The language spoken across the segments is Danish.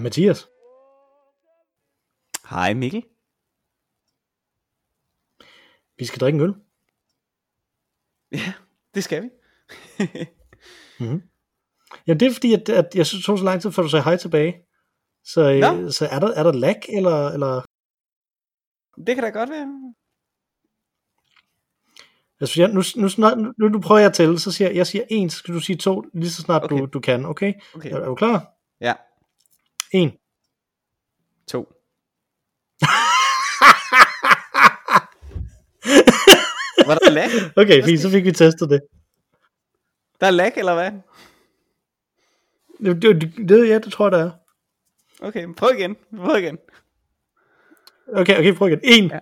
Hej Mathias. Hej Mikkel. Vi skal drikke en øl. Ja, det skal vi. Mm-hmm. Jamen det er fordi, at jeg synes, det så lang tid, før du sagde hej tilbage. Så er der lag, eller? Det kan da godt være. Altså, nu prøver jeg at tælle, så jeg siger 1, så skal du sige 2, lige så snart okay. du kan, okay? Er du klar? Ja. 1. 2. Var der lag? Okay, fint, så fik vi testet det. Der er lag, eller hvad? Det tror jeg, der er. Okay, prøv igen. Okay, prøv igen. 1. Ja.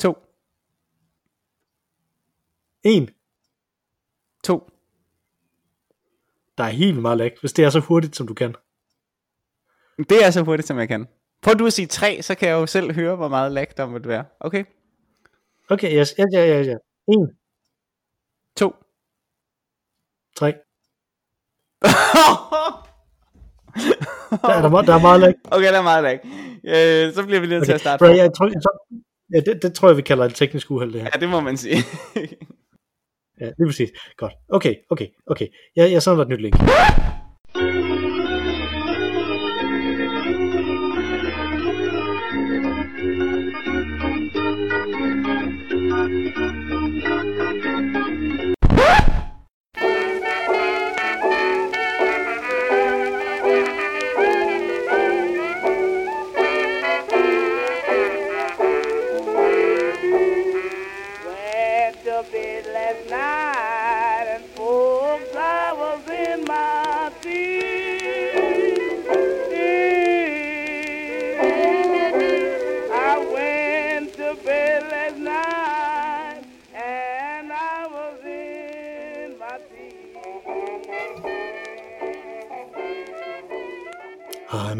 2. 1. 2. Der er helt meget lag, hvis det er så hurtigt, som du kan. Det er så hurtigt, som jeg kan. Prøv du at sige 3, så kan jeg jo selv høre, hvor meget lag der måtte være. Okay? Okay, yes. Ja. 1. 2. 3. Der er meget lag. Okay, der er meget lag. Så bliver vi nødt til at starte. Bro, det tror jeg, vi kalder et teknisk uheld, det her. Ja, det må man sige. Ja, det er præcis. Godt. Okay. Jeg sender dig et nyt link.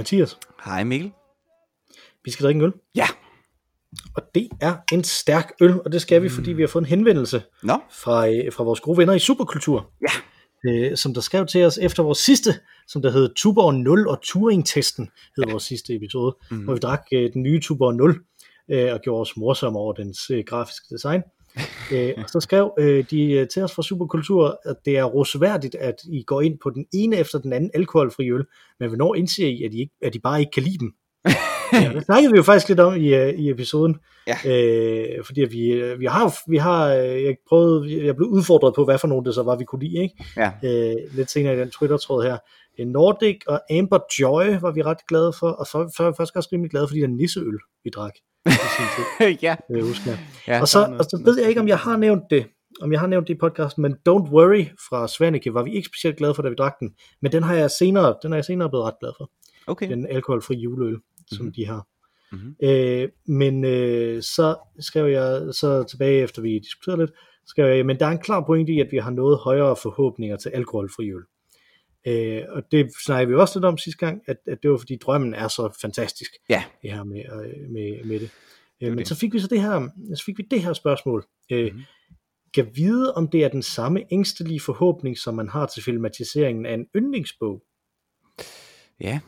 Mathias. Hej Mikkel. Vi skal drikke en øl. Ja. Og det er en stærk øl, og det skal vi, fordi vi har fået en henvendelse fra vores gode venner i Superkultur, som der skrev til os efter vores sidste, som der hedder Tuborg 0 og Turing-testen, vores sidste episode, hvor vi drak den nye Tuborg 0 og gjorde os morsomme over dens grafiske design. Og så skrev de til os fra Superkultur, at det er rosværdigt, at I går ind på den ene efter den anden alkoholfri øl, men hvornår indser I, at I bare ikke kan lide dem? Det snakkede vi jo faktisk lidt om i episoden, fordi jeg blev udfordret på, hvad for nogen det så var, vi kunne lide, ikke? Ja. Lidt senere i den Twitter-tråd her. Nordic og Amber Joy var vi ret glade for, og så var vi faktisk også rimelig glade for de der nisseøl, vi drak. Ja, og så ved jeg ikke, om jeg har nævnt det i podcasten, men Don't Worry fra Svanike var vi ikke specielt glade for, da vi drak den, men den har jeg senere blevet ret glad for. Okay. Den alkoholfri juleøl, som de har. Mm-hmm. Så skrev jeg så tilbage, efter vi diskuterede lidt, men der er en klar pointe i, at vi har noget højere forhåbninger til alkoholfri øl. Og det snakkede vi også lidt om sidste gang, at det var fordi drømmen er så fantastisk, det her med det. Men så fik vi det her spørgsmål. Kan vide, om det er den samme ængstelige forhåbning, som man har til filmatiseringen af en yndlingsbog? Ja,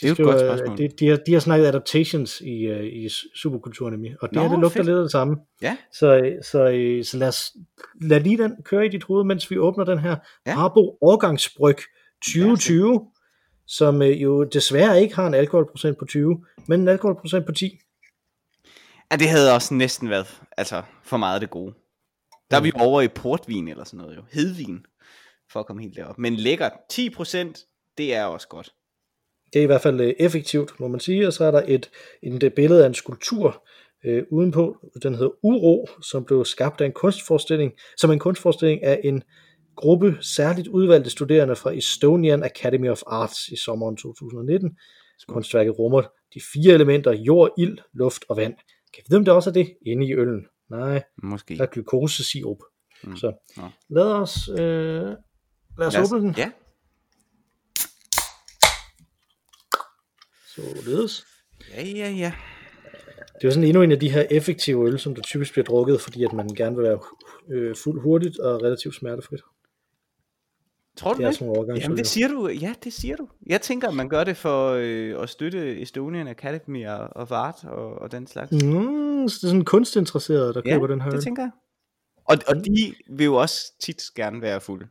det er et godt spørgsmål. De har snakket adaptations i Superkulturen nemlig, og det lugter lidt af det samme. Ja. Så lad lige den køre i dit hoved, mens vi åbner den her Arbo Årgangsbryg 2020, som jo desværre ikke har en alkoholprocent på 20, men en alkoholprocent på 10. Ja, det havde også næsten været for meget af det gode. Der er vi over i portvin eller sådan noget, jo. Hedvin, for at komme helt derop. Men lækkert, 10%, det er også godt. Det er i hvert fald effektivt, må man sige, og så er der et billede af en skulptur udenpå, den hedder Uro, som blev skabt af en kunstforestilling af en gruppe særligt udvalgte studerende fra Estonian Academy of Arts i sommeren 2019. Kunstværket rummer de 4 elementer, jord, ild, luft og vand. Kan vi vide, om det også er det inde i øllen? Nej, måske. Der er glukosesirup. Så lad os åbne den. Ja. Således. Ja. Det er jo sådan endnu en af de her effektive øl, som der typisk bliver drukket, fordi at man gerne vil være fuld hurtigt og relativt smertefrit. Tror du det? Jamen det siger du. Ja, det siger du. Jeg tænker, at man gør det for at støtte Estonian Academy of Arts og den slags. Mm, så det er sådan kunstinteresserede, der køber den her. Ja, det tænker jeg. Og de vil jo også tit gerne være fulde.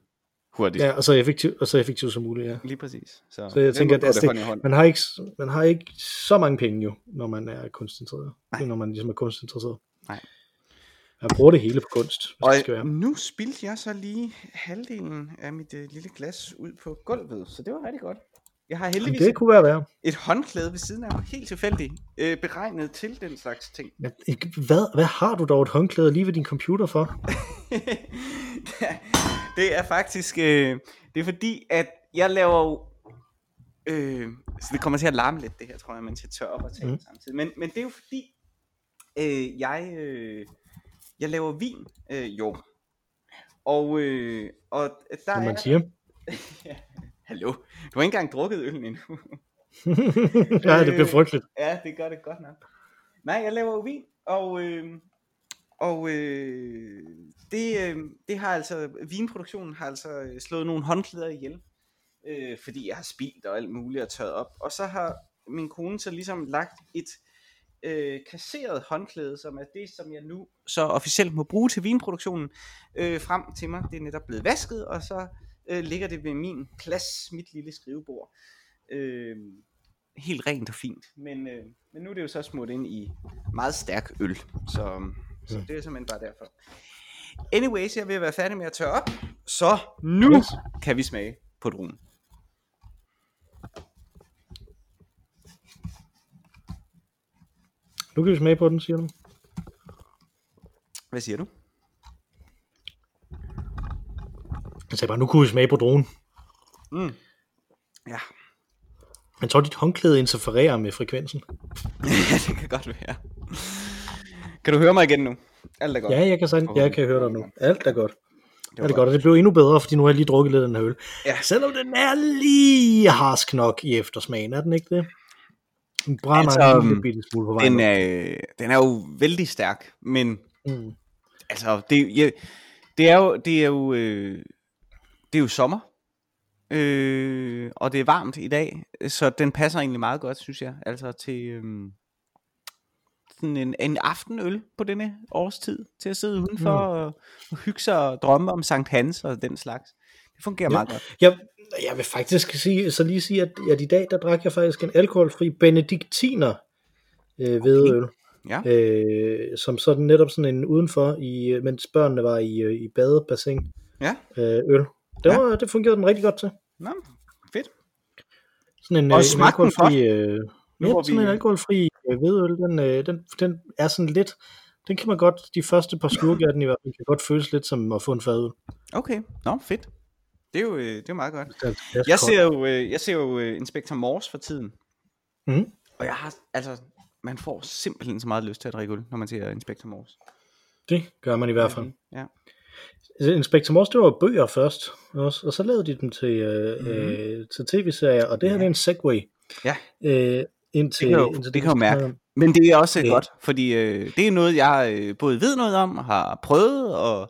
Hurtigt. Ja, og så effektivt som muligt, ja. Lige præcis. Så jeg tænker, at man har ikke så mange penge jo, når man er kunstinteresseret. Det når man ligesom er kunstinteresseret. Nej. Jeg bruger det hele på kunst, hvis det skal være. Nu spildte jeg så lige halvdelen af mit lille glas ud på gulvet, så det var rigtig godt. Jeg har heldigvis et håndklæde ved siden af mig, helt tilfældigt, beregnet til den slags ting. Men, hvad har du dog et håndklæde lige ved din computer for? Det er faktisk, det er fordi, at jeg laver så det kommer til at larme lidt det her, tror jeg, mens jeg tør op og tale samtidig. Men det er jo fordi, jeg laver vin, jo. Og der er... man siger. Ja, hallo, du har ikke engang drukket øl endnu. Ja, det bliver frygteligt. Ja, det gør det godt nok. Nej, jeg laver vin, og det har altså, vinproduktionen har altså slået nogle håndklæder ihjel, fordi jeg har spildt og alt muligt og tørret op. Og så har min kone så ligesom lagt et kasseret håndklæde, som er det, som jeg nu så officielt må bruge til vinproduktionen, frem til mig. Det er netop blevet vasket, og så ligger det ved min plads, mit lille skrivebord. Helt rent og fint. Men nu er det jo så smurt ind i meget stærk øl, så det er simpelthen bare derfor. Anyways, jeg vil være færdig med at tørre op, så nu kan vi smage på druen. Nu kan vi smage på den, siger du? Hvad siger du? Jeg sagde bare, nu kunne vi smage på druen. Mm. Ja. Jeg tror, dit håndklæde interfererer med frekvensen. Ja, det kan godt være. Kan du høre mig igen nu? Alt er godt. Ja, jeg kan høre dig nu. Alt er godt. Det er godt, og det blev endnu bedre, fordi nu har jeg lige drukket lidt af den her øl. Ja. Selvom den er lige harsk nok i eftersmagen, er den ikke det? Den brænder en lille smule på vejen. Den er jo vældig stærk, men altså det er jo sommer, og det er varmt i dag, så den passer egentlig meget godt, synes jeg, altså til sådan en aftenøl på denne årstid, til at sidde udenfor og hygge sig og drømme om Sankt Hans og den slags. Det fungerer meget godt. Jeg vil faktisk lige sige, at i dag, der drak jeg faktisk en alkoholfri benediktiner hvedøl, som sådan netop sådan en udenfor, mens børnene var i badebassin øl. Det fungerede den rigtig godt til. Nå, fedt. Sådan en alkoholfri, en alkoholfri hvedøl, den er sådan lidt, den kan man godt, de første par slurker den i hvert fald, kan godt føles lidt som at få en fadøl. Okay, nå, fedt. Det er jo meget godt. Jeg ser jo Inspector Morse for tiden. Mm. Og jeg har altså, man får simpelthen så meget lyst til at drikke øl, når man ser Inspector Morse. Det gør man i hvert fald. Ja. Inspector Morse, det var bøger først også, og så lavede de dem til tv-serier, og det her er en segway. Ja. Det kan jo mærke. Men det er også godt, fordi det er noget, jeg både ved noget om, har prøvet og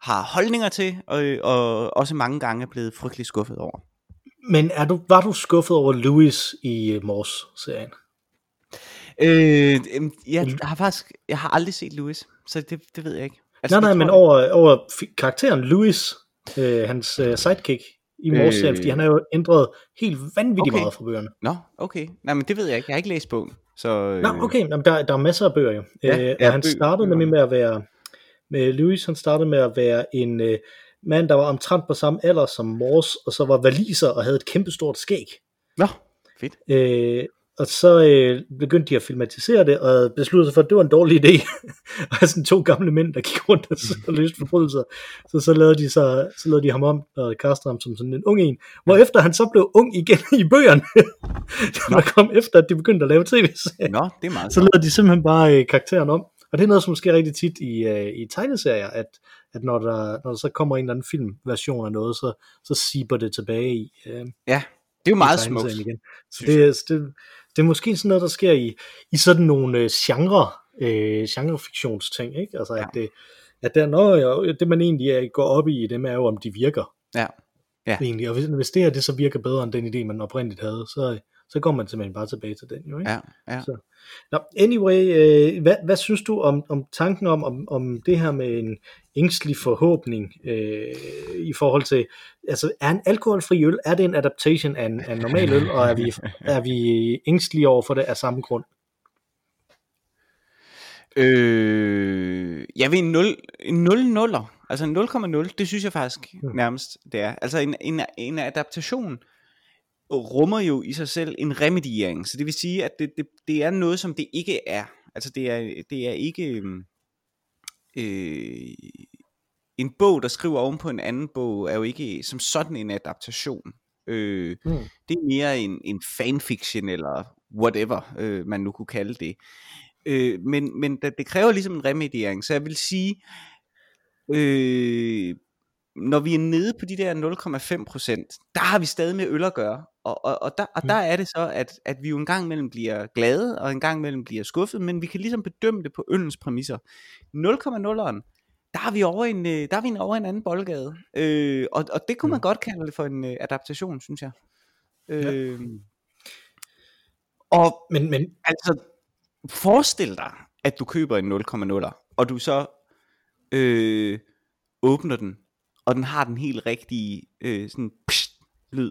har holdninger til, og også mange gange er blevet frygtelig skuffet over. Men var du skuffet over Lewis i Morse-serien? Jeg har aldrig set Lewis, så det ved jeg ikke. Altså, nej, men over karakteren Lewis, hans sidekick i Morse-serien, fordi han har jo ændret helt vanvittigt meget fra bøgerne. Nå, okay. Nej, men det ved jeg ikke. Jeg har ikke læst bogen. Nå, okay. Jamen, der er masser af bøger, jo. Han startede med at være... Lewis, han startede med at være en mand, der var omtrent på samme alder som Morse, og så var valiser og havde et kæmpestort skæg. Nå, fedt. Og så begyndte de at filmatisere det, og besluttede sig for, at det var en dårlig idé. Og sådan to gamle mænd, der gik rundt og løste forbrydelser. Så lavede de ham om, og kastede ham som sådan en ung en. Hvorefter han så blev ung igen i bøgerne. Der kom efter, at de begyndte at lave tv-serier. Nå, det er meget. Så lavede de simpelthen bare karakteren om. Og det er noget, som sker rigtig tit i tegneserier, at når der så kommer en eller anden filmversion af noget, så siber det tilbage i. Ja, det er jo meget smukt. Det er måske sådan noget, der sker i sådan nogle genrefiktionsting, ikke? Altså, at det man egentlig går op i, dem er jo, om de virker. Ja, ja. Egentlig. Og hvis man investerer det, så virker bedre end den idé, man oprindeligt havde, så går man simpelthen bare tilbage til den, jo, ikke? Ja. Så. Nå, anyway, hvad synes du om tanken om det her med en ængstelig forhåbning i forhold til, altså er en alkoholfri øl, er det en adaptation af en normal øl, og er vi ængstelige over for det af samme grund? Jeg vil en 0,0'er, altså 0,0, det synes jeg faktisk nærmest det er. Altså en adaptation rummer jo i sig selv en remediering, så det vil sige, at det er noget, som det ikke er. Altså det er ikke en bog, der skriver oven på en anden bog, er jo ikke som sådan en adaptation. Det er mere en fanfiction eller whatever man nu kunne kalde det. Men det kræver ligesom en remediering, så jeg vil sige, når vi er nede på de der 0,5%, der har vi stadig med øl at gøre, og der er det så, at vi jo en gang imellem bliver glade, og en gang imellem bliver skuffet, men vi kan ligesom bedømme det på ølens præmisser. 0,0'eren, der er vi over en anden boldgade, og det kunne man godt kalde det for en adaptation, synes jeg. Ja. Og men altså, forestil dig, at du køber en 0,0'er, og du så åbner den, og den har den helt rigtige sådan pssst, lyd,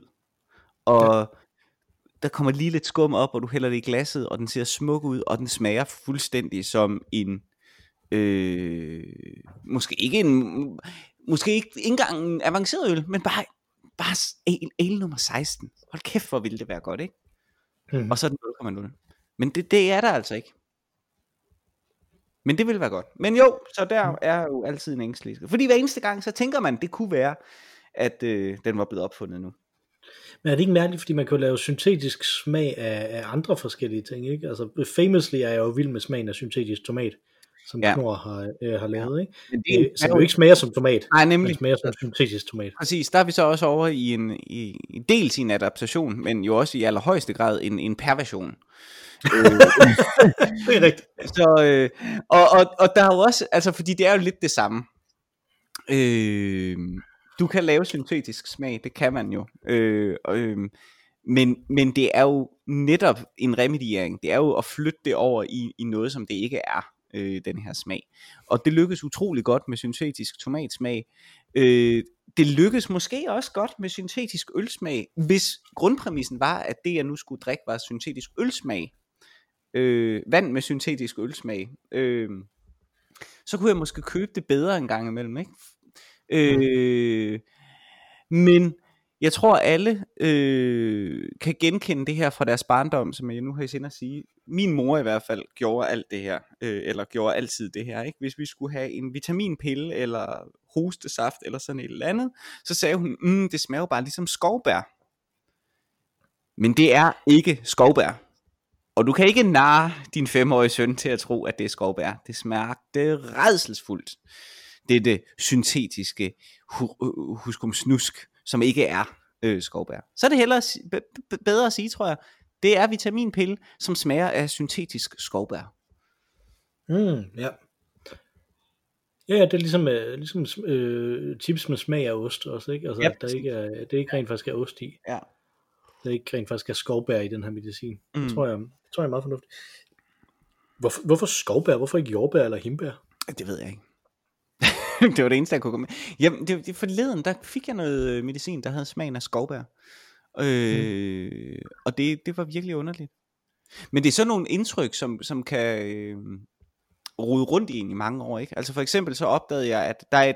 og der kommer lige lidt skum op, og du hælder det i glasset, og den ser smuk ud, og den smager fuldstændig som en måske ikke engang en avanceret øl, men bare ale nummer 16. Hold kæft, hvor ville det være godt, ikke? Og så den 0,0. Men det er der altså ikke. Men det ville være godt. Men jo, så der er jo altid en ængstelig. Fordi hver eneste gang, så tænker man, det kunne være, at den var blevet opfundet nu. Men er det ikke mærkeligt, fordi man kan lave syntetisk smag af andre forskellige ting, ikke? Altså, famously er jeg jo vild med smagen af syntetisk tomat, som Knorr har lavet, ikke? Men det er jo ikke smager som tomat. Nej, nemlig. Smager som syntetisk tomat. Præcis, der er vi så også over i en del sin adaptation, men jo også i allerhøjeste grad en perversion. Det er rigtigt. Så, og der er jo også, altså fordi det er jo lidt det samme. Du kan lave syntetisk smag, det kan man jo. Men det er jo netop en remediering. Det er jo at flytte det over i noget, som det ikke er. Den her smag. Og det lykkes utrolig godt med syntetisk tomatsmag. Det lykkes måske også godt med syntetisk ølsmag, hvis grundpræmissen var, at det jeg nu skulle drikke var syntetisk ølsmag. Vand med syntetisk ølsmag. Så kunne jeg måske købe det bedre en gang imellem, ikke? Men jeg tror alle kan genkende det her fra deres barndom, som jeg nu har i sinde at sige. Min mor i hvert fald gjorde alt det her, eller gjorde altid det her, ikke? Hvis vi skulle have en vitaminpille, eller hostesaft, eller sådan et eller andet, så sagde hun, det smager jo bare ligesom skovbær. Men det er ikke skovbær. Og du kan ikke narre din 5-årige søn til at tro, at det er skovbær. Det smagte rædselsfuldt. Det er det syntetiske huskumsnusk, som ikke er skovbær. Så er det hellere bedre at sige, tror jeg, det er vitaminpille, som smager af syntetisk skovbær. Ja. Ja, det er ligesom chips med smag af ost også, ikke? Altså, der ikke er, det er ikke rent faktisk er ost i. Ja. Der er ikke rent faktisk er skovbær i den her medicin. Det tror jeg er meget fornuftigt. Hvorfor skovbær? Hvorfor ikke jordbær eller hindbær? Det ved jeg ikke. Det var det eneste, jeg kunne komme med. Jamen, det forleden, der fik jeg noget medicin, der havde smagen af skovbær. Og det var virkelig underligt. Men det er sådan nogle indtryk, som kan rode rundt i en i mange år, ikke? Altså for eksempel så opdagede jeg, at der er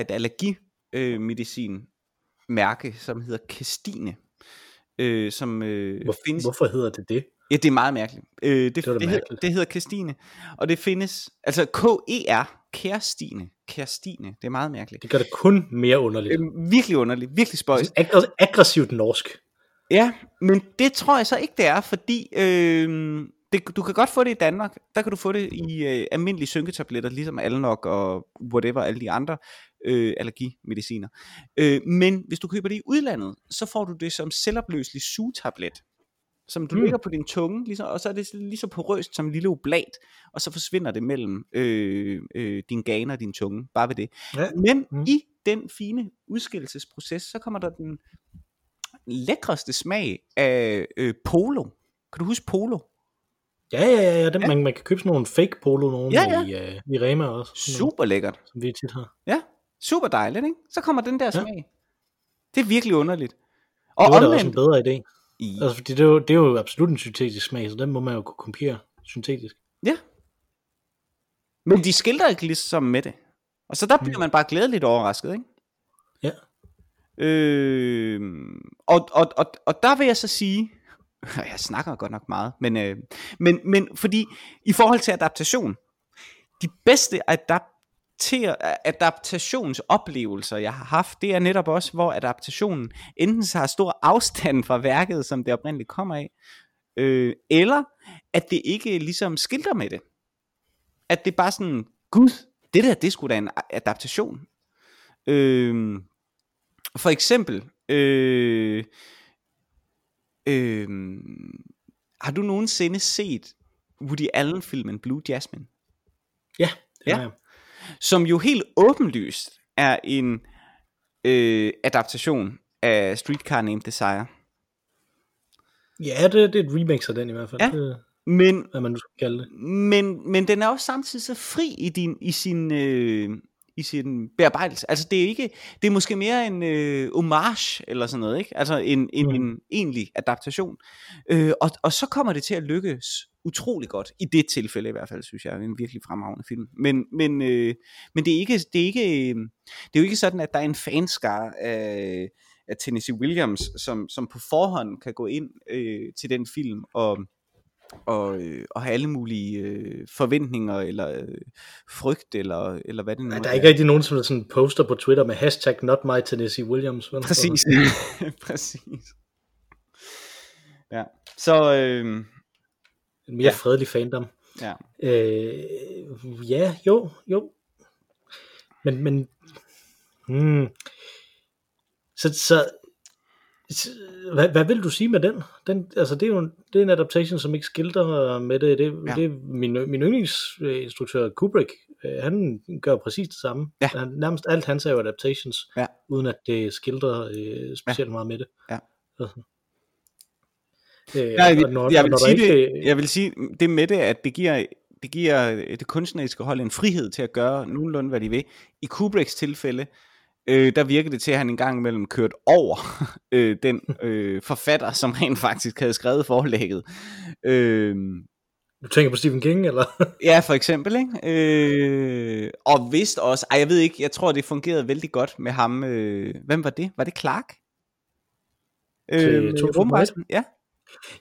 et allergimedicin-mærke, som hedder Kestine. Hvorfor hedder det? Ja, det er meget mærkeligt. Det hedder Kerstine, og det findes, altså K-E-R, Kerstine, det er meget mærkeligt. Det gør det kun mere underligt. Virkelig underligt, virkelig spøjst. Aggressivt norsk. Ja, men det tror jeg så ikke det er, fordi du kan godt få det i Danmark, der kan du få det i almindelige synketabletter, ligesom Alnok og whatever, alle de andre allergimediciner. Men hvis du køber det i udlandet, så får du det som selvopløselig sugetablet. som du ligger på din tunge, ligesom, og så er det lige så porøst som en lille oblat, og så forsvinder det mellem din ganer og din tunge, bare ved det. Ja. Men i den fine udskillelsesproces, så kommer der den lækreste smag af polo. Kan du huske polo? Ja. Man kan købe sådan nogle fake polo nogen i Rema også. Super lækkert. Som vi tit har. Ja, super dejligt, ikke? Så kommer den der smag. Det er virkelig underligt. Og det var da også en bedre idé. Altså, fordi det er jo absolut en syntetisk smag, så den må man jo kunne kopiere syntetisk. Ja. Men de skildrer ikke ligesom med det. Og så der bliver man bare glædeligt overrasket, ikke? Ja. Og der vil jeg så sige, jeg snakker godt nok meget, men fordi i forhold til adaptation, de bedste adaptationsoplevelser, jeg har haft, det er netop også, hvor adaptationen enten så har stor afstand fra værket, som det oprindeligt kommer af, eller at det ikke ligesom skilter med det. At det er bare sådan, gud, det der, det er sgu da en adaptation. For eksempel, har du nogensinde set Woody Allen-filmen Blue Jasmine? Ja, det har jeg. Som jo helt åbenlyst er en adaptation af Streetcar Named Desire. Ja, det er et remix af den i hvert fald. Ja, hvad man nu skal kalde det. Men den er også samtidig så fri i sin bearbejdelse. Altså det er måske mere en homage eller sådan noget, ikke? Altså en egentlig adaptation. Og så kommer det til at lykkes utrolig godt i det tilfælde i hvert fald, synes jeg, er en virkelig fremragende film. Men det er jo ikke sådan, at der er en fanskare af Tennessee Williams, som på forhånd kan gå ind til den film og have alle mulige forventninger eller frygt eller hvad det nu er. Der er ikke rigtig nogen, som sådan poster på Twitter med #NotMyTennesseeWilliams. Præcis. Præcis. Ja. Så en mere fredelig fandom. Ja. Jo. Men så hvad vil du sige med den? Altså det er en adaptation, som ikke skilter med det. Det er min yndlingsinstruktør Kubrick. Han gør præcis det samme. Ja. Nærmest alt hans er jo adaptations, uden at det skilter specielt meget med det. Ja. Jeg vil sige det med det, at det giver det kunstneriske hold en frihed til at gøre nogenlunde, hvad de vil. I Kubricks tilfælde, der virkede det til, at han engang imellem kørte over den forfatter, som rent faktisk havde skrevet forlægget. Du tænker på Stephen King, eller? Ja, for eksempel, ikke? Og vist også, jeg ved ikke, jeg tror, det fungerede vældig godt med ham. Hvem var det? Var det Clark? Til rumrejsen? Ja.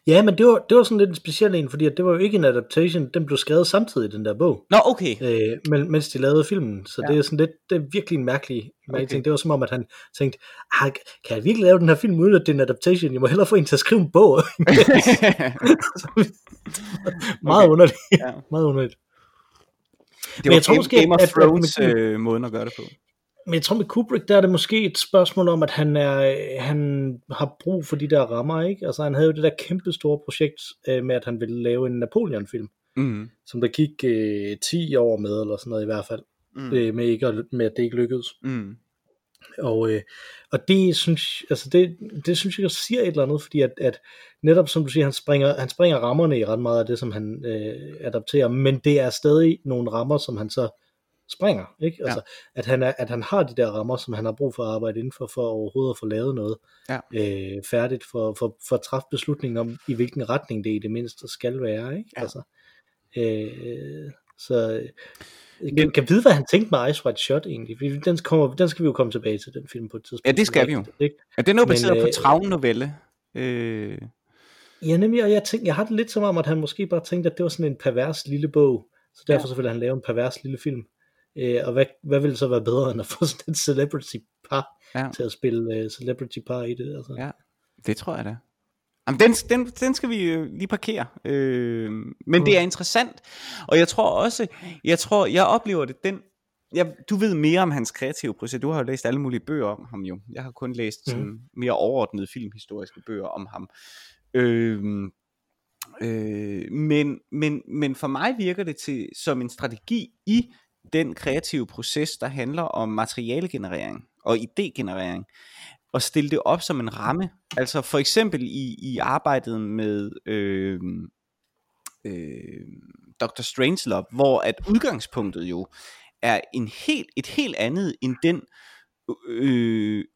Ja, men det var sådan lidt en speciel en, fordi det var jo ikke en adaptation, den blev skrevet samtidig i den der bog. Nå, okay. Mens de lavede filmen, så det er sådan lidt, det er virkelig en mærkelig ting. Det var som om, at han tænkte, kan jeg virkelig lave den her film uden at det er en adaptation? Jeg må hellere få en til at skrive en bog. Meget underligt. Ja. Meget underligt. Det var Game of Thrones måden at gøre det på. Men jeg tror med Kubrick, der er det måske et spørgsmål om, at han har brug for de der rammer, ikke? Altså han havde jo det der kæmpe store projekt med, at han ville lave en Napoleon-film, som der gik 10 år med, eller sådan noget i hvert fald, med at det ikke lykkedes. Mm. Og det synes jeg også siger et eller andet, fordi at netop som du siger, han springer rammerne i ret meget af det, som han adapterer, men det er stadig nogle rammer, som han så springer, ikke? Altså, at han har de der rammer, som han har brug for at arbejde indenfor, for overhovedet at få lavet noget færdigt, for at træffe beslutningen om, i hvilken retning det i det mindste skal være, ikke? Ja. Altså, så kan vide, hvad han tænkte med Ice White Shot egentlig. Den skal vi jo komme tilbage til, den film, på et tidspunkt. Ja, det skal vi jo. Ja, den er jo baseret på travnovelle. Ja, nemlig, og jeg har det lidt som om, at han måske bare tænkte, at det var sådan en pervers lille bog, så derfor så ville han lave en pervers lille film. Og hvad ville så være bedre, end at få sådan et celebrity-par til at spille celebrity-par i det? Altså. Ja, det tror jeg da. Jamen, den skal vi jo lige parkere. Men det er interessant, og jeg tror også, jeg oplever det, du ved mere om hans kreative proces. Du har jo læst alle mulige bøger om ham jo. Jeg har kun læst sådan mere overordnede filmhistoriske bøger om ham. Men for mig virker det til som en strategi i den kreative proces, der handler om materialegenerering og idégenerering, og stille det op som en ramme. Altså for eksempel i arbejdet med Dr. Strangelove, hvor at udgangspunktet jo er et helt andet end den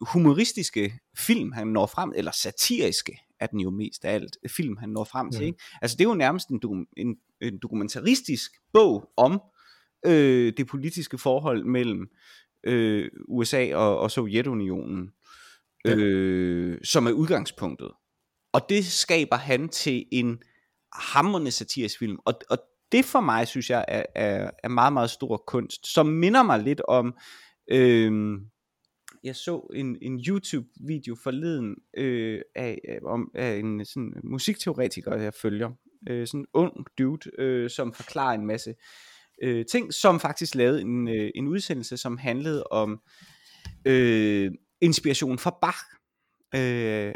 humoristiske film, han når frem, eller satiriske er den jo mest af alt, film han når frem til. Ikke? Altså det er jo nærmest en dokumentaristisk bog om det politiske forhold mellem USA og Sovjetunionen, som er udgangspunktet. Og det skaber han til en hamrende satirisk film, og det for mig, synes jeg, er meget, meget stor kunst, som minder mig lidt om, jeg så en YouTube-video forleden af en sådan musikteoretiker, jeg følger, sådan en ung dude, som forklarer en masse ting, som faktisk lavede en udsendelse, som handlede om inspiration fra Bach.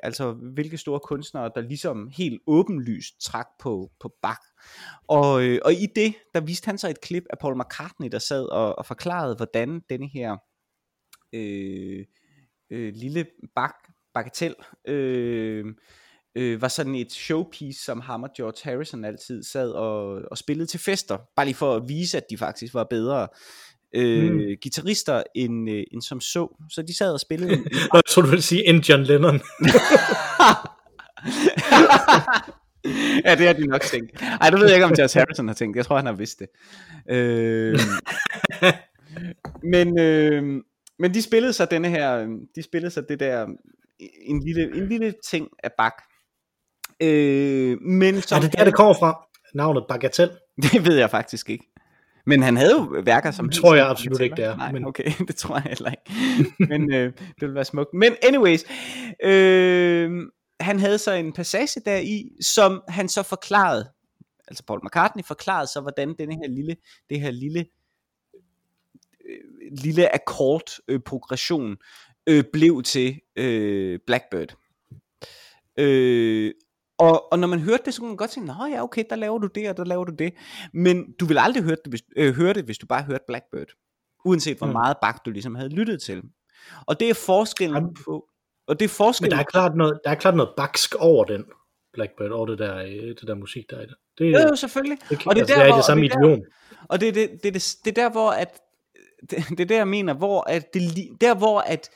Altså hvilke store kunstnere der ligesom helt åbenlyst trak på Bach, og i det der viste han så et klip af Paul McCartney, der sad og forklarede, hvordan denne her lille Bach-bagatel var sådan et showpiece, som ham og George Harrison altid sad og spillede til fester, bare lige for at vise, at de faktisk var bedre guitarister end som så. Så de sad og spillede jeg tror du ville sige end John Lennon. Ja, det har de nok tænkt. Ej, det ved jeg ikke, om George Harrison har tænkt. Jeg tror, han har vidst det. Men de spillede så det der en lille ting af Bach. Men så er det der, det kommer fra navnet Bagatell? Det ved jeg faktisk ikke. Men han havde jo værker, som... Det tror jeg absolut ikke, det er. Nej, men... okay, det tror jeg heller ikke. Men det ville være smukt. Men anyways, han havde så en passage deri, som han så forklarede, altså Paul McCartney forklarede så, hvordan det her lille akkordprogression blev til Blackbird. Og når man hørte det, så kunne man godt sige, nå ja, okay, der laver du det, og der laver du det. Men du ville aldrig høre det, hvis du bare hørte Blackbird. Uanset hvor meget Bach du ligesom havde lyttet til. Og det er forskellen på... Og det er forskellen. Men der er klart noget baksk over den Blackbird, over det der musik, der er i det. Det er jo selvfølgelig. Og det er det samme idiom. Og det er der, hvor at... Det er der, jeg mener, hvor at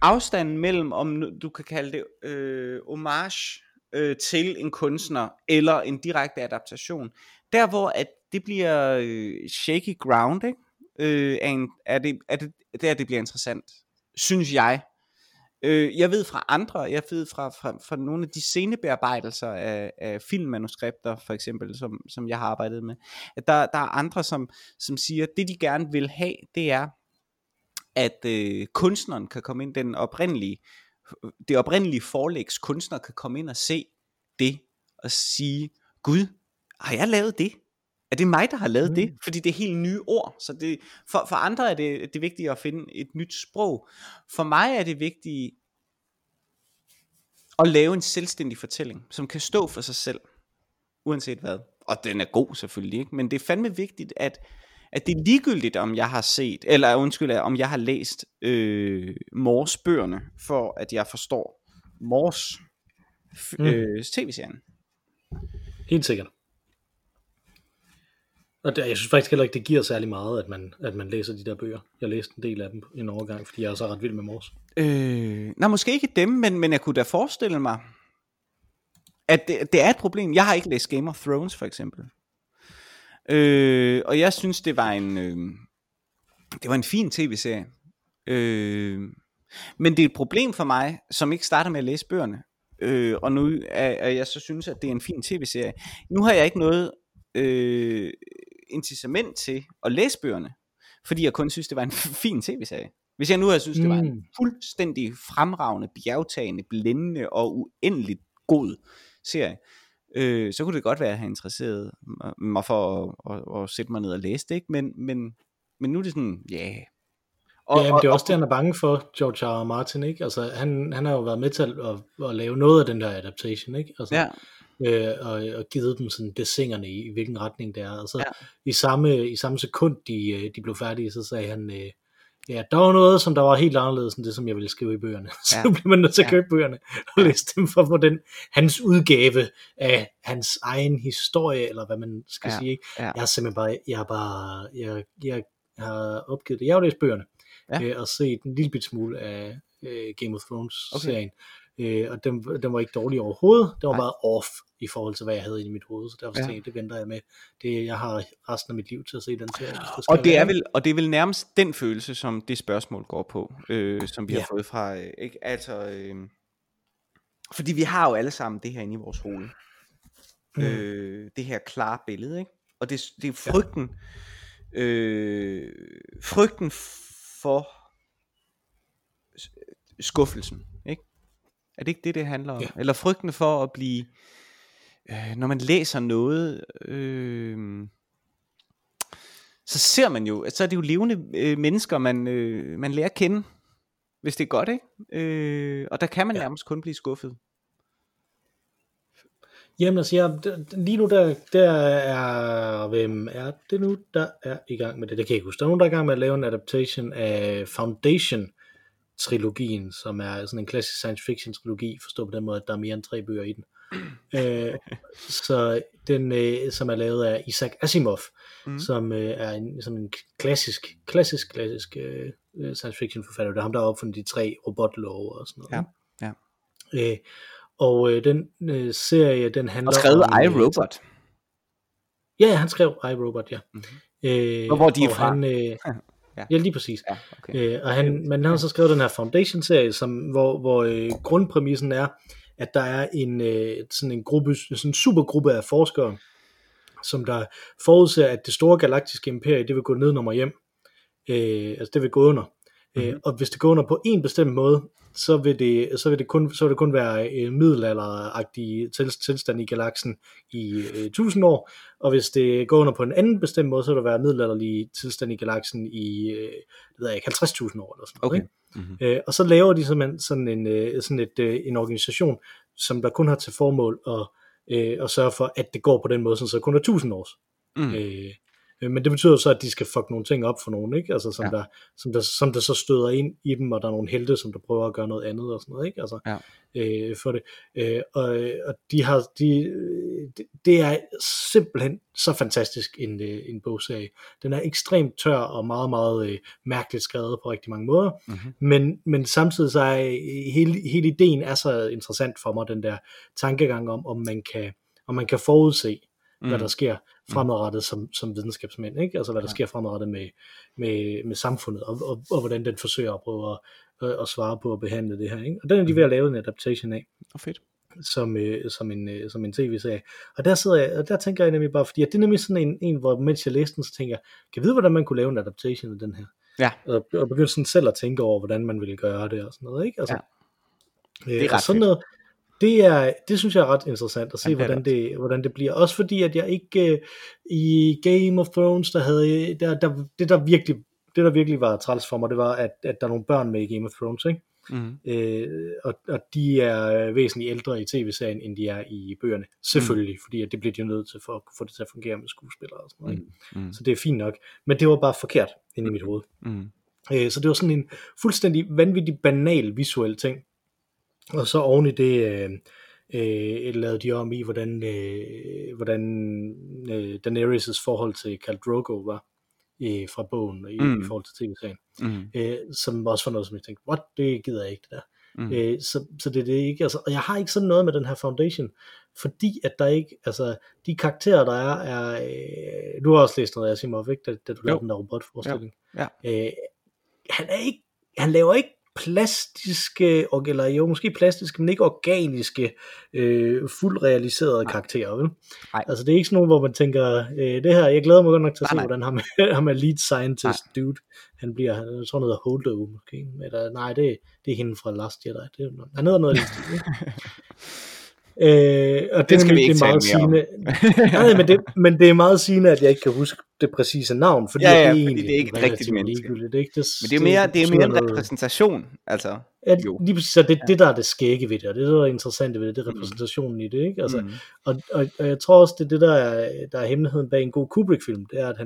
afstanden mellem, om du kan kalde det homage... til en kunstner eller en direkte adaptation, der hvor at det bliver shaky ground, ikke? Det bliver interessant, synes jeg. Jeg ved fra andre, jeg ved fra nogle af de scenebearbejdelser af filmmanuskripter for eksempel, som jeg har arbejdet med, at der er andre, som siger, det de gerne vil have, det er at kunstneren kan komme ind, det oprindelige forlægs kunstner kan komme ind og se det og sige, Gud, har jeg lavet det? Er det mig, der har lavet det? Fordi det er helt nye ord. Så for andre er det vigtigt at finde et nyt sprog. For mig er det vigtigt at lave en selvstændig fortælling, som kan stå for sig selv, uanset hvad. Og den er god selvfølgelig, ikke? Men det er fandme vigtigt, at det er ligegyldigt, om jeg har set, eller undskyld, om jeg har læst Morse-bøgerne, for at jeg forstår Morse tv-serien. Helt sikkert. Og jeg synes faktisk heller ikke, det giver særlig meget, at man læser de der bøger. Jeg læste en del af dem en overgang, fordi jeg er så ret vild med Morse. Nej, måske ikke dem, men jeg kunne da forestille mig, at det er et problem. Jeg har ikke læst Game of Thrones, for eksempel. Og jeg synes, det var en fin tv-serie, men det er et problem for mig, som ikke starter med at læse bøgerne, og nu er jeg så synes, at det er en fin tv-serie. Nu har jeg ikke noget incitament til at læse bøgerne, fordi jeg kun synes, det var en fin tv-serie. Hvis jeg nu havde synes, det var en fuldstændig fremragende, bjergtagende, blændende og uendeligt god serie, så kunne det godt være, at jeg havde interesseret mig for at sætte mig ned og læse det, ikke? Men nu er det sådan, ja. Yeah. Og, ja, men det er også det, han er bange for, George R. R. Martin, ikke? Altså, han har jo været med til at lave noget af den der adaptation, ikke? Altså, ja. Og givet dem sådan dessingerne i hvilken retning det er. Og så i samme sekund, de blev færdige, så sagde han, ja, der var noget, som der var helt anderledes end det, som jeg ville skrive i bøgerne. Så blev man nødt til at købe bøgerne og læse dem for at få den, hans udgave af hans egen historie, eller hvad man skal sige, ikke? Ja. Jeg har simpelthen bare, jeg har opgivet det. Jeg har læst bøgerne. Og set en lille bit smule af Game of Thrones-serien. Okay. Og den var ikke dårlig overhovedet. Den var bare off i forhold til, hvad jeg havde i mit hoved. Så derfor tænkte jeg, det venter jeg med. Det, jeg har resten af mit liv til at se den serie. Og det er vel nærmest den følelse, som det spørgsmål går på, som vi har fået fra... Ikke? Altså, fordi vi har jo alle sammen det her inde i vores hoved. Det her klare billede, ikke? Og det er frygten. Ja. Frygten for skuffelsen, ikke? Er det ikke det handler om? Ja. Eller frygten for at blive, når man læser noget, så ser man jo, så er det jo levende mennesker, man lærer at kende, hvis det er godt, ikke? Og der kan man nærmest kun blive skuffet. Jamen altså, lige nu der er, hvem er det nu, der er i gang med det? Det kan jeg ikke huske. Der er nogen, der er i gang med at lave en adaptation af Foundation-trilogien, som er sådan en klassisk science fiction-trilogi, forstået på den måde, at der er mere end 3 bøger i den. Så den, som er lavet af Isaac Asimov, som er en klassisk science fiction-forfatter. Det er ham, der har opfundet de 3 robotlove og sådan noget. Ja, ja. Og den serie, den handler om... Og skrevet I, Robot. Ja, han skrev I, Robot, ja. Og hvor de er fra. Han, ja, lige præcis. Ja, okay. Men han har så skrevet den her Foundation-serie, som, hvor grundpræmissen er, at der er en gruppe, sådan en supergruppe af forskere, som der forudser, at det store galaktiske imperie, det vil gå ned nummer hjem. Altså, det vil gå under. Og hvis det går under på en bestemt måde, så vil det kun være middelalderagtige tilstand i galaksen i 1000 år, og hvis det går under på en anden bestemt måde, så vil det være middelalderlige tilstand i galaksen i 50.000 år eller sådan noget, ikke? Og så laver de sådan en organisation, som der kun har til formål at sørge for, at det går på den måde, så det kun er 1000 års. Men det betyder så, at de skal fuck nogle ting op for nogen, ikke? Altså, som der så støder ind i dem, og der er nogle helte, som der prøver at gøre noget andet og sådan noget, ikke? Altså, for det. Og de har, det er simpelthen så fantastisk en bogserie. Den er ekstremt tør og meget, meget mærkeligt skrevet på rigtig mange måder, men samtidig så er hele ideen er så interessant for mig, den der tankegang om man kan forudse, hvad der sker fremadrettet som videnskabsmænd, ikke? Altså hvad der sker fremadrettet med samfundet, og hvordan den forsøger at prøve at svare på at behandle det her, ikke? Og den er de ved at lave en adaptation af. Og fedt. Som en tv-serie. Og der tænker jeg nemlig bare, fordi det er nemlig sådan en hvor mens jeg læste den, så tænker jeg, kan jeg vide, hvordan man kunne lave en adaptation af den her? Ja. Og begyndte sådan selv at tænke over, hvordan man ville gøre det og sådan noget, ikke? Altså, det er ret sådan noget. Det synes jeg er ret interessant at se, hvordan det bliver. Også fordi, at jeg ikke i Game of Thrones, der virkelig var træls for mig, det var, at der er nogle børn med i Game of Thrones, ikke? Og de er væsentligt ældre i tv-serien, end de er i bøgerne. Selvfølgelig, fordi at det bliver de nødt til for at få det til at fungere med skuespillere og sådan noget, ikke? Så det er fint nok. Men det var bare forkert inde i mit hoved. Så det var sådan en fuldstændig vanvittig banal visuel ting. Og så oven i det lavede de om i, hvordan Daenerys' forhold til Khal Drogo var fra bogen i forhold til tv-serien. Som også var noget, som jeg tænkte, what, det gider jeg ikke det der. Så det er det ikke. Altså, og jeg har ikke sådan noget med den her Foundation, fordi at der ikke, altså de karakterer, der er du har også læst noget af Asimov, ikke? Da du lavede den der robotforestilling. Ja. Han laver ikke plastiske, eller jo måske plastiske, men ikke organiske, fuldt realiserede karakterer, vel? Nej. Altså det er ikke sådan nogen, hvor man tænker, det her, jeg glæder mig godt nok til at se, hvordan ham er lead scientist dude, han bliver, jeg tror han hedder Holdo, måske, eller nej, det er hende fra Last Jedi, han hedder noget af det stil, ikke? Og det skal vi ikke tale mere om. Nej, men det er meget sigende, at jeg ikke kan huske det præcise navn, fordi, fordi det er ikke et rigtigt menneske. Men det er mere, en repræsentation, altså. Ja, lige præcis, så det er det, der er det skægge ved det, og det er det, der er interessant ved det, det er repræsentationen i det, ikke? Altså, og jeg tror også, det er det, der er hemmeligheden bag en god Kubrick-film, det er, at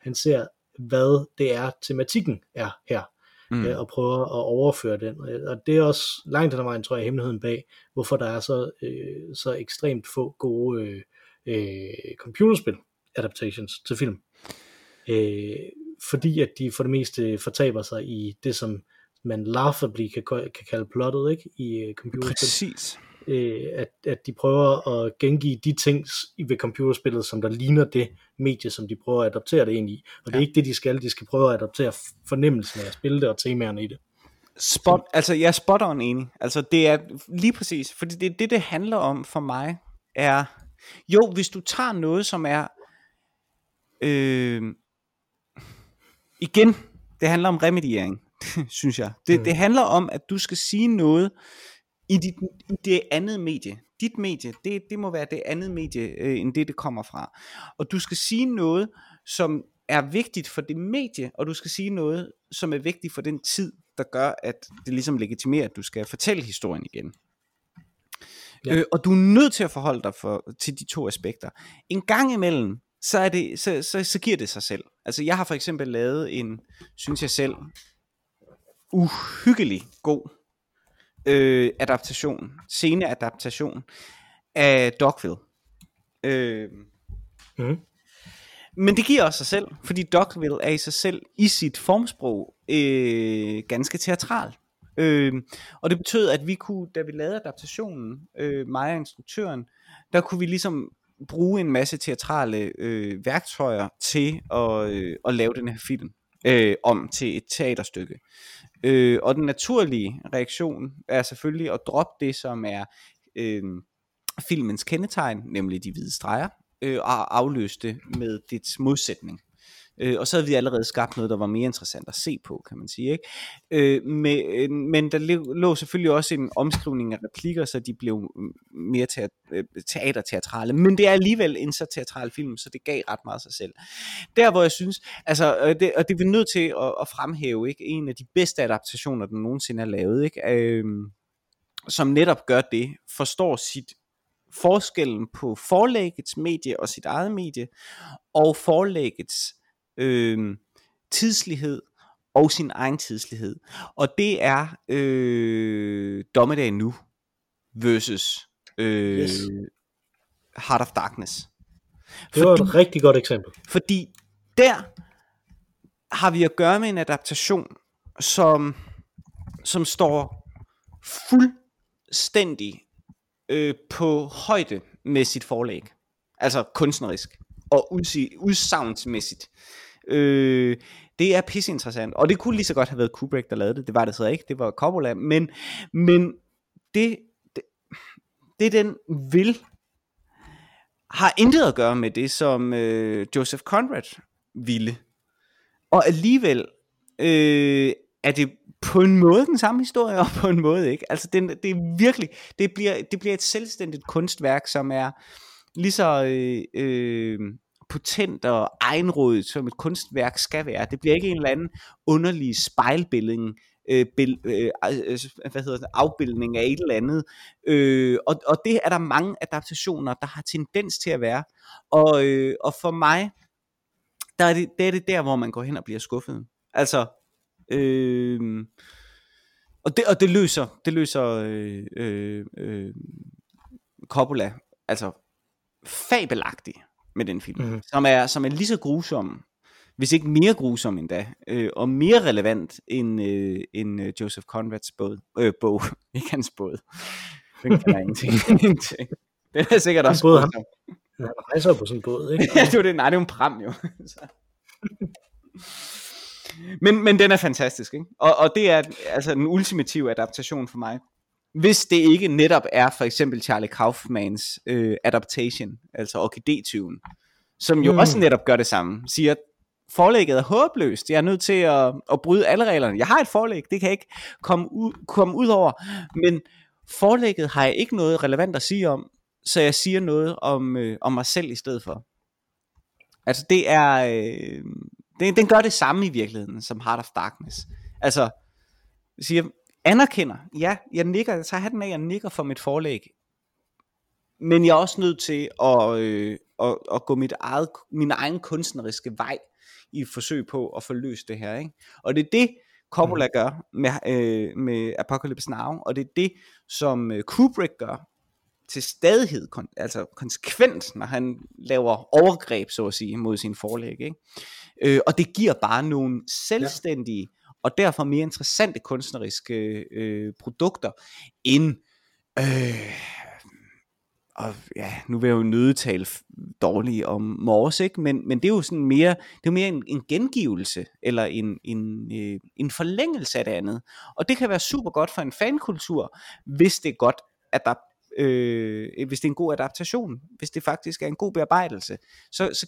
han ser, hvad det er, tematikken er her. Og prøver at overføre den, og det er også langt den vejen, tror jeg, hemmeligheden bag, hvorfor der er så ekstremt få gode computerspil adaptations til film, fordi at de for det meste fortaber sig i det, som man laughably kan kalde plottet, ikke, i computerspil. Præcis. At de prøver at gengive de ting ved computerspillet, som der ligner det medie, som de prøver at adoptere det ind i. Og det er ikke det, de skal prøve at adoptere fornemmelsen af at spille det og temaerne i det. Jeg spotter en enig. Altså det er lige præcis, fordi det er det handler om for mig, er jo, hvis du tager noget, som er igen, det handler om remediering, synes jeg. Det handler om, at du skal sige noget i det andet medie. Dit medie, det må være det andet medie, end det kommer fra. Og du skal sige noget, som er vigtigt for det medie, og du skal sige noget, som er vigtigt for den tid, der gør, at det ligesom legitimerer, at du skal fortælle historien igen. Ja. Og du er nødt til at forholde dig til de to aspekter. En gang imellem, så er det, så giver det sig selv. Altså jeg har for eksempel lavet en, synes jeg selv, uhyggelig god sceneadaptation af Dogville. Men det giver også sig selv, fordi Dogville er i sig selv, i sit formsprog, ganske teatral. Og det betød, at vi kunne, da vi lavede adaptationen, mig og instruktøren, der kunne vi ligesom bruge en masse teatrale værktøjer til at lave den her film om til et teaterstykke. Og den naturlige reaktion er selvfølgelig at droppe det, som er filmens kendetegn, nemlig de hvide streger, og afløse det med dets modsætning. Og så havde vi allerede skabt noget, der var mere interessant at se på, kan man sige, ikke? Men der lå selvfølgelig også en omskrivning af replikker, så de blev mere teaterteatrale. Men det er alligevel en så teatral film, så det gav ret meget sig selv. Der hvor jeg synes, altså, og det er vi nødt til at fremhæve, ikke? En af de bedste adaptationer, der nogensinde er lavet, ikke? Som netop gør det, forstår forskellen på forlæggets medie og sit eget medie, og forlæggets tidslighed og sin egen tidslighed, og det er Dommedag Nu versus Heart of Darkness. Det var et rigtig godt eksempel, fordi der har vi at gøre med en adaptation, som står fuldstændig på højde med sit forlæg, altså kunstnerisk og udsagnsmæssigt. Det er pisseinteressant, og det kunne lige så godt have været Kubrick, der lavede det. Det var det så ikke, det var Coppola, men det den vil, har intet at gøre med det, som Joseph Conrad ville, og alligevel er det på en måde den samme historie, og på en måde ikke. Altså det er virkelig, det bliver et selvstændigt kunstværk, som er lige så potent og egenrådigt, som et kunstværk skal være. Det bliver ikke en eller anden underlig spejlbildning, afbildning af et eller andet. Og det er der mange adaptationer, der har tendens til at være. Og for mig, det er det der, hvor man går hen og bliver skuffet. Altså, det løser Coppola, altså fabelagtigt med den film, som er lige så grusom, hvis ikke mere grusom endda, og mere relevant end Joseph Conrads bog, ikke hans båd. Den kan der ingenting. Den er sikkert også båd. Han rejser på sådan en båd, ikke? Ja, det var det. Nej, det var en pram jo. Men den er fantastisk, ikke? Og det er altså den ultimative adaptation for mig. Hvis det ikke netop er for eksempel Charlie Kaufmans adaptation, altså Orkidé-tyven, som jo også netop gør det samme, siger, at forlægget er håbløst, jeg er nødt til at bryde alle reglerne, jeg har et forlæg, det kan jeg ikke komme ud over, men Forlægget har jeg ikke noget relevant at sige om, så jeg siger noget om mig selv i stedet for. Altså det er, den gør det samme i virkeligheden som Heart of Darkness. Altså, siger, anerkender, ja, jeg nikker, så har den af, jeg nikker for mit forlæg. Men jeg er også nødt til at gå min egen kunstneriske vej i forsøg på at forløse det her, ikke? Og det er det Coppola gør med Apocalypse Now, og det er det som Kubrick gør til stadighed, altså konsekvent, når han laver overgreb så at sige mod sin forlæg, ikke? Og det giver bare nogle selvstændige og derfor mere interessante kunstneriske produkter end og ja, nu vil jeg jo nødetale dårligt om Morse, ikke? Men det er jo sådan mere, det er mere en gengivelse, eller en forlængelse af det andet. Og det kan være super godt for en fankultur, hvis det er godt, hvis det er en god adaptation, hvis det faktisk er en god bearbejdelse, så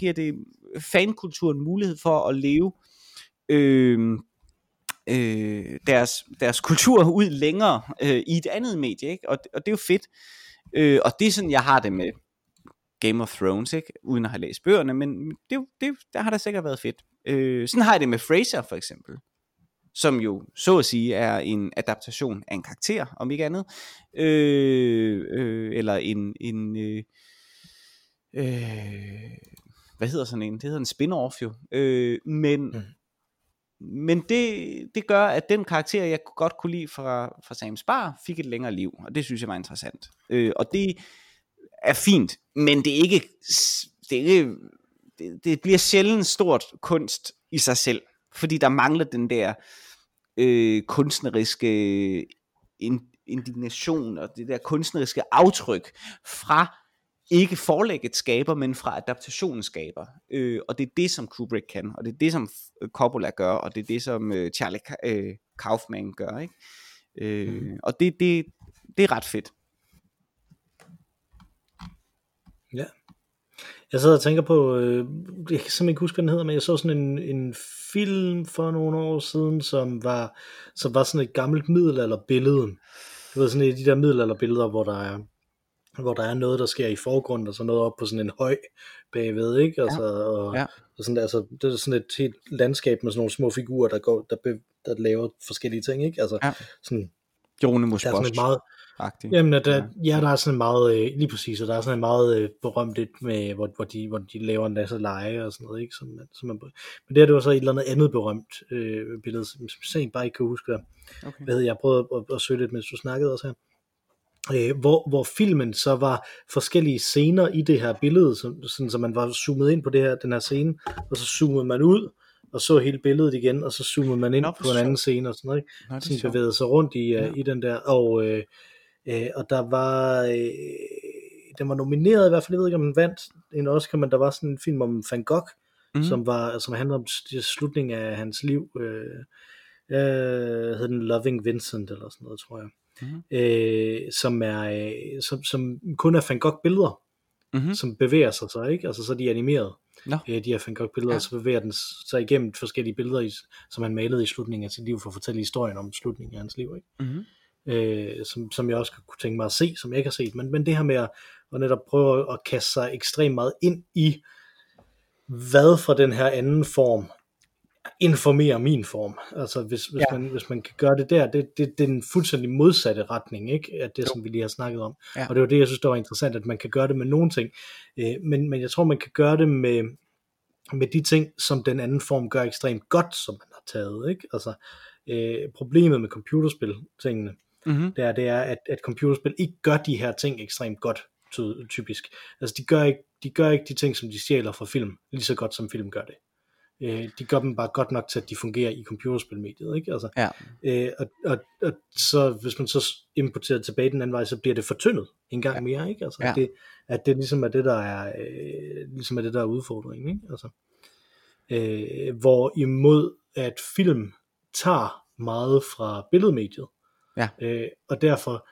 giver det fankulturen mulighed for at leve deres kultur ud længere i et andet medie, ikke? Og det er jo fedt. Og det er sådan, jeg har det med Game of Thrones, ikke? Uden at have læst bøgerne, men det der har da sikkert været fedt. Sådan har jeg det med Frasier for eksempel, som jo så at sige er en adaptation af en karakter, om ikke andet, eller hvad hedder sådan en? Det hedder en spin-off jo. Men det gør, at den karakter, jeg godt kunne lide fra Sam Spar, fik et længere liv, og det synes jeg var interessant. Og det er fint, men det bliver sjældent stort kunst i sig selv, fordi der mangler den der kunstneriske indignation og det der kunstneriske aftryk fra ikke forlægget skaber, men fra adaptationen skaber. Og det er det, som Kubrick kan, og det er det, som Coppola gør, og det er det, som Charlie Kaufman gør, ikke? Og det er ret fedt. Ja. Jeg sidder og tænker på, jeg kan simpelthen ikke huske, hvad den hedder, men jeg så sådan en film for nogle år siden, som var sådan et gammelt middelalderbillede. Det var sådan et af de der middelalderbilleder, hvor der er noget, der sker i forgrunden, og så noget op på sådan en høj bagved, ikke? Og sådan, altså, det er sådan et helt landskab med sådan nogle små figurer, der laver forskellige ting, ikke? Altså, sådan... Hieronymus Bosch. Jamen, der er sådan en meget... Lige præcis, og der er sådan en meget berømt et med, hvor de laver en masse lege og sådan noget, ikke? Men det var så et eller andet berømt billede, som jeg bare ikke kan huske, okay. Hvad hedder, jeg prøvede at søge lidt, mens du snakkede også her. Hvor filmen så var forskellige scener i det her billede, så man var zoomet ind på den her scene, og så zoomede man ud og så hele billedet igen, og så zoomede man ind på en anden scene og sådan noget, ikke? Nå, sådan bevægede sig rundt i den der, og der var den var nomineret i hvert fald, jeg ved ikke om den vandt en Oscar, men der var sådan en film om Van Gogh, som handlede om slutningen af hans liv, hed den Loving Vincent eller sådan noget, tror jeg. Mm-hmm. Som kun er Van Gogh billeder, som bevæger sig så, ikke? Altså så er de animeret, de er Van Gogh billeder, så bevæger den sig igennem forskellige billeder som han malede i slutningen af sit liv for at fortælle historien om slutningen af hans liv, ikke? Som jeg også kunne tænke mig at se, som jeg ikke har set, men det her med at netop prøve at kaste sig ekstremt meget ind i, hvad fra den her anden form informere min form. Altså hvis man kan gøre det der, det er den fuldstændig modsatte retning, ikke? Af det, som vi lige har snakket om. Ja. Og det var det, jeg synes, der var interessant, at man kan gøre det med nogle ting. Men jeg tror, man kan gøre det med de ting, som den anden form gør ekstremt godt, som man har taget, ikke? Altså problemet med computerspil-tingene, det er, at computerspil ikke gør de her ting ekstremt godt, typisk. Altså de gør ikke de ting, som de stjæler fra film, lige så godt som film gør det. De gør dem bare godt nok til, at de fungerer i computerspilmediet, ikke? Altså, og så hvis man så importerer tilbage den anden vej, så bliver det fortyndet en gang mere, ikke? Altså, at det ligesom er det, der er ligesom er det, der er udfordringen, ikke? Altså, hvorimod at film tager meget fra billedmediet, og derfor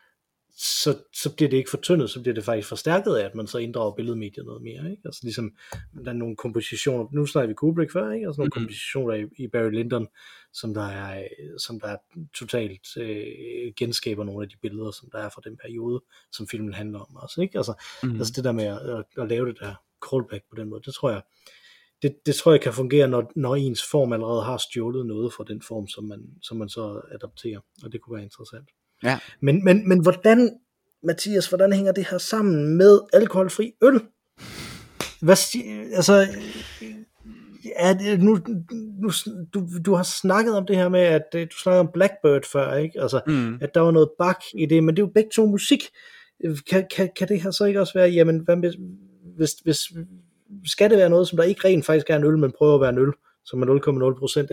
så bliver det ikke fortyndet, så bliver det faktisk forstærket af, at man så inddrager billedmedier noget mere, ikke? Altså ligesom, der er nogle kompositioner, nu snakker vi Kubrick før, ikke? Altså nogle kompositioner i Barry Lyndon, som der er totalt genskaber nogle af de billeder, som der er fra den periode, som filmen handler om også, ikke? Altså, altså det der med at lave det der callback på den måde, det tror jeg, det tror jeg kan fungere, når ens form allerede har stjålet noget fra den form, som man så adapterer, og det kunne være interessant. Ja. Men hvordan, Mathias, hvordan hænger det her sammen med alkoholfri øl? Altså, er det, nu du har snakket om det her med, at du snakkede om Blackbird før, ikke? Altså, at der var noget Bach i det, men det er jo begge to musik. Kan det her så ikke også være, jamen, hvis skal det være noget, som der ikke rent faktisk er en øl, men prøver at være en øl, som er 0,0%,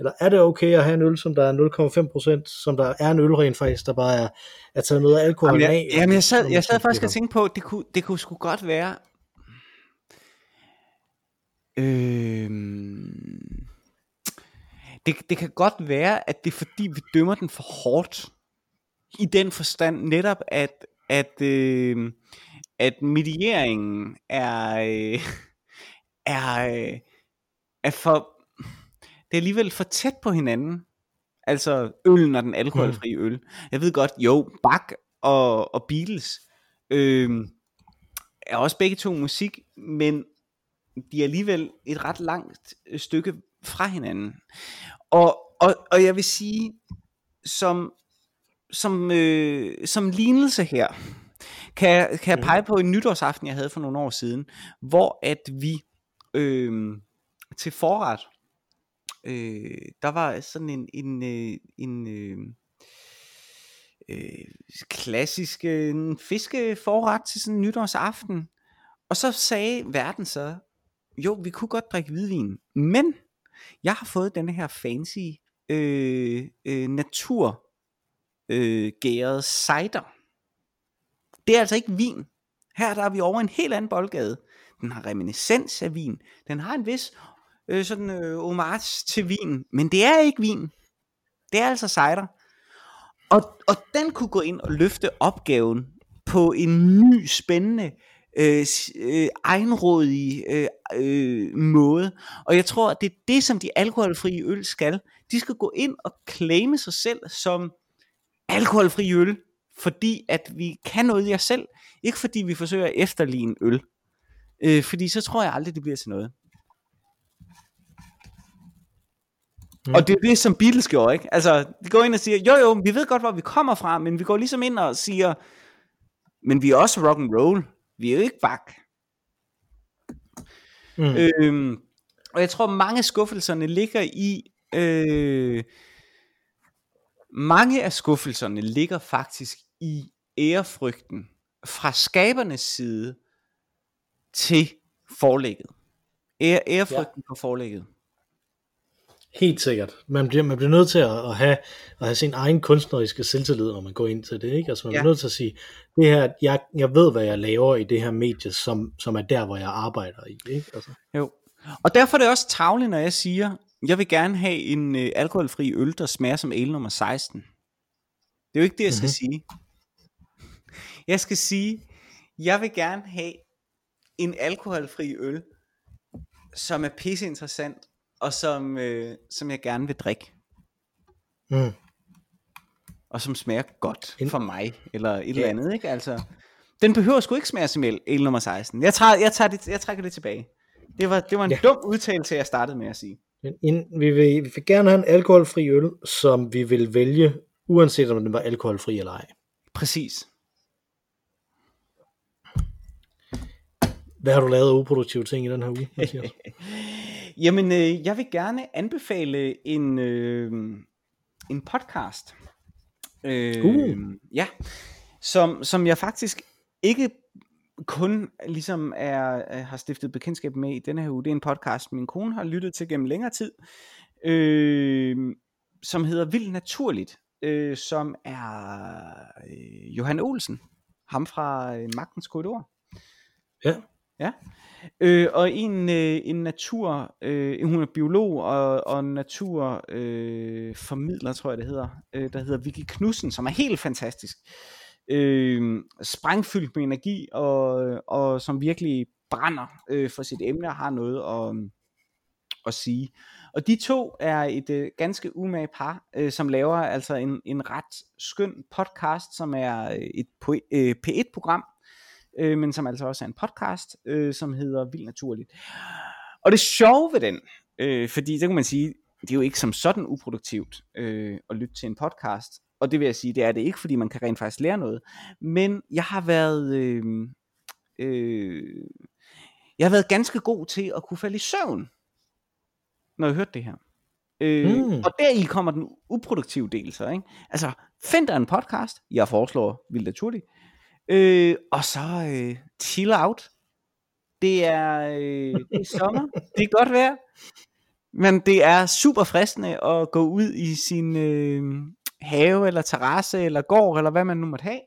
eller er det okay at have en øl, som der er 0,5%, som der er en øl rent faktisk, der bare er taget noget alkohol af? Jamen jeg sad faktisk og tænkte på, at det kunne sgu godt være... Det kan godt være, at det er fordi, vi dømmer den for hårdt, i den forstand netop, at medieringen det er alligevel for tæt på hinanden. Altså øllen og den alkoholfrie øl. Jeg ved godt, jo, Bach og Beatles er også begge to musik, men de er alligevel et ret langt stykke fra hinanden. Og jeg vil sige, som lignelse her, kan jeg pege på en nytårsaften, jeg havde for nogle år siden, hvor at vi til forret, der var sådan en klassisk fiskeforret til sådan en nytårsaften, og så sagde verden så, jo, vi kunne godt drikke hvidvin, men jeg har fået denne her fancy naturgærede cider. Det er altså ikke vin. Her der er vi over en helt anden boldgade. Den har reminiscens af vin. Den har en vis homage til vin. Men det er ikke vin. Det er altså cider. Og den kunne gå ind og løfte opgaven på en ny, spændende, egenrådig måde. Og jeg tror, at det er det, som de alkoholfrie øl skal. De skal gå ind og claime sig selv som alkoholfri øl. Fordi at vi kan noget i os selv. Ikke fordi vi forsøger at efterligne øl. Fordi så tror jeg aldrig, det bliver til noget. Og det er det, som Beatles gjorde, ikke? Altså, de går ind og siger, jo, vi ved godt, hvor vi kommer fra, men vi går ligesom ind og siger, men vi er også rock'n'roll. Vi er jo ikke Bach. Og jeg tror, mange af skuffelserne ligger i... Mange af skuffelserne ligger faktisk i ærefrygten fra skabernes side til forlægget. Ærefrygten på forlægget. Helt sikkert. Man bliver nødt til at have sin egen kunstneriske selvtillid, når man går ind til det, ikke? Altså man bliver nødt til at sige, det her, jeg ved, hvad jeg laver i det her medie, som er der, hvor jeg arbejder i, ikke? Altså. Jo. Og derfor er det også tarveligt, når jeg siger, jeg vil gerne have en alkoholfri øl, der smager som ale nummer 16. Det er jo ikke det, jeg skal sige. Jeg skal sige, jeg vil gerne have en alkoholfri øl, som er pisseinteressant, og som jeg gerne vil drikke. Og som smager godt for mig, eller et eller andet, ikke? Altså, den behøver sgu ikke smage som ale nummer 16. Jeg trækker det tilbage. Det var en dum udtalelse, jeg startede med at sige. Vi vil gerne have en alkoholfri øl, som vi vil vælge, uanset om den var alkoholfri eller ej. Præcis. Hvad har du lavet af uproduktive ting i den her uge, Mathias? Jamen, jeg vil gerne anbefale en podcast. Ja, som jeg faktisk ikke kun ligesom har stiftet bekendtskab med i denne her uge. Det er en podcast, min kone har lyttet til gennem længere tid, som hedder Vildt Naturligt, som er Johan Olsen, ham fra Magtens Korridor. Ja. Og en natur, hun er biolog og naturformidler, tror jeg det hedder, der hedder Vicky Knudsen, som er helt fantastisk. sprængfyldt med energi, og som virkelig brænder for sit emne og har noget at sige. Og de to er et ganske umage par, som laver altså en ret skøn podcast, som er et P1-program, men som altså også er en podcast, som hedder Vildt Naturligt. Og det sjove ved den, fordi så kan man sige, det er jo ikke som sådan uproduktivt at lytte til en podcast, og det vil jeg sige, det er det ikke, fordi man kan rent faktisk lære noget, men jeg har været ganske god til at kunne falde i søvn, når jeg hørte det her. Og deri kommer den uproduktive del så, ikke? Altså, find dig en podcast, jeg foreslår Vildt Naturligt, og så chill out. Det er sommer, det er godt vejr, men det er super fristende at gå ud i sin have, eller terrasse, eller gård, eller hvad man nu måtte have,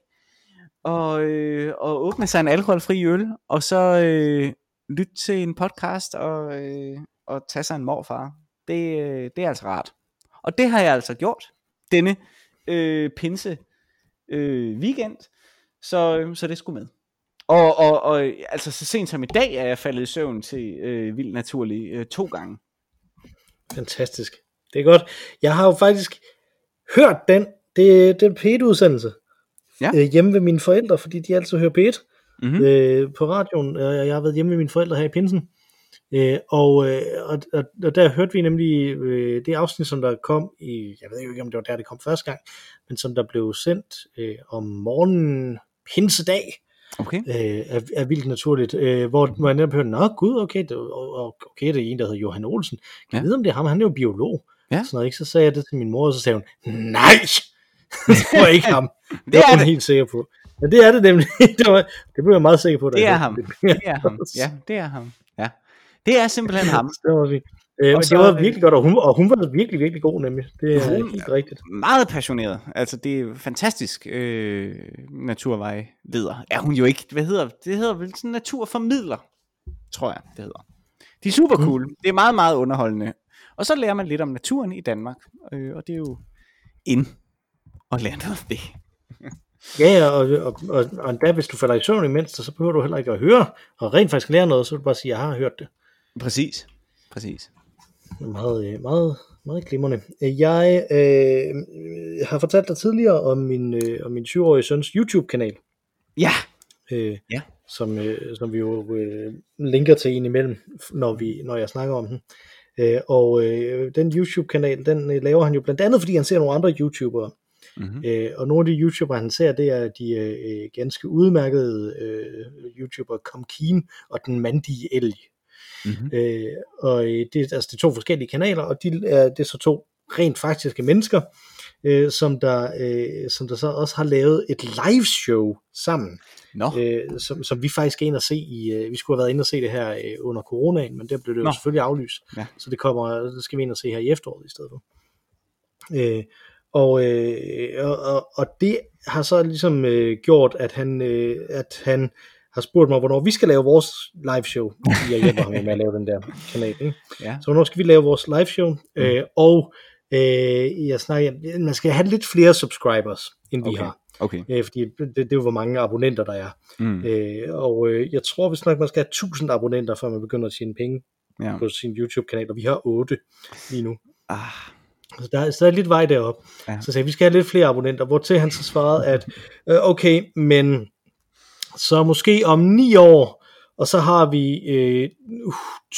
og åbne sig en alkoholfri øl, og så lytte til en podcast, og tage sig en morfar. Det er altså rart. Og det har jeg altså gjort denne pinse weekend, så det skulle med. Og altså så sent som i dag er jeg faldet i søvn til Vildt Naturligt 2 gange. Fantastisk. Det er godt. Jeg har jo faktisk hørt den P1-udsendelse hjemme ved mine forældre, fordi de altid hører P1 på radioen. Jeg har været hjemme ved mine forældre her i pinsen. Og der hørte vi nemlig det afsnit, som der kom i, jeg ved jo ikke om det var det kom første gang, men som der blev sendt om morgenen pinsedag. Okay. Er vildt naturligt, hvor man netop hørte, nå gud, okay, det er en, der hedder Johan Olsen, kan vide om det er ham, han er jo biolog, sådan noget, ikke? Så sagde jeg det til min mor, og så sagde hun, nej, det var ikke ham, det var hun helt sikker på, men det er det nemlig, det blev jeg meget sikker på, det er ham, det er simpelthen ham. Det var fint. Men så, det var virkelig godt, og hun var virkelig, virkelig god nemlig. Det er helt rigtigt. Meget passioneret. Altså, det er fantastisk naturvejleder. Er hun jo ikke, hvad hedder det? Hedder vel sådan naturformidler, tror jeg, det hedder. De er super cool. Det er meget, meget underholdende. Og så lærer man lidt om naturen i Danmark. Og det er jo ind og lære noget af det. Ja, og endda hvis du falder i søvn imens, så behøver du heller ikke at høre, og rent faktisk lære noget, så vil du bare sige, jeg har hørt det. Præcis. Meget, meget, meget glimrende. Jeg har fortalt dig tidligere om min 7-årige søns YouTube-kanal. Ja. Som vi jo linker til en imellem, når jeg snakker om den. Den YouTube-kanal, den laver han jo blandt andet, fordi han ser nogle andre YouTubere. Mm-hmm. Og nogle af de YouTubere, han ser, det er de ganske udmærkede YouTubere Comkin og Den Mandige Elg. Mm-hmm. Og det er to forskellige kanaler, og det er så to rent faktiske mennesker, som der så også har lavet et live show sammen, som vi faktisk er inde at se i, vi skulle have været inde og se det her under coronaen, men der blev det jo selvfølgelig aflyst, så det skal vi ind og se her i efteråret i stedet for. Og det har så ligesom gjort, at han har spurgt mig, hvornår vi skal lave vores liveshow. Jeg hjælper ham med at lave den der kanal. Ikke? Ja. Så hvornår skal vi lave vores liveshow? Jeg snakker, man skal have lidt flere subscribers, end vi har. Okay. Fordi det er jo, hvor mange abonnenter der er. Jeg tror, vi snakker, man skal have 1000 abonnenter, før man begynder at tjene penge på sin YouTube-kanal, og vi har 8 lige nu. Så der er lidt vej deroppe. Ja. Så sagde vi skal have lidt flere abonnenter, hvortil han så svarede, at okay, men så måske om 9 år, og så har vi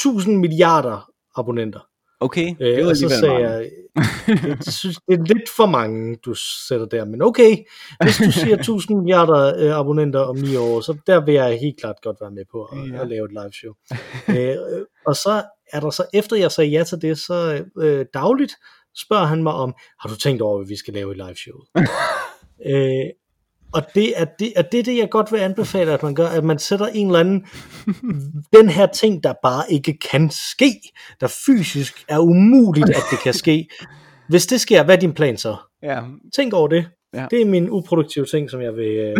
1000 milliarder abonnenter. Okay, det var så mange. Jeg synes, det er lidt for mange, du sætter der, men okay, hvis du siger 1000 milliarder abonnenter om 9 år, så der vil jeg helt klart godt være med på at lave et live show. Og så er der så, efter jeg sagde ja til det, så dagligt spørger han mig om, har du tænkt over, at vi skal lave et live show? Og det er det, jeg godt vil anbefale, at man gør, at man sætter en eller anden, den her ting, der bare ikke kan ske, der fysisk er umuligt, at det kan ske. Hvis det sker, hvad er din plan så? Ja. Tænk over det. Ja. Det er min uproduktive ting, som jeg vil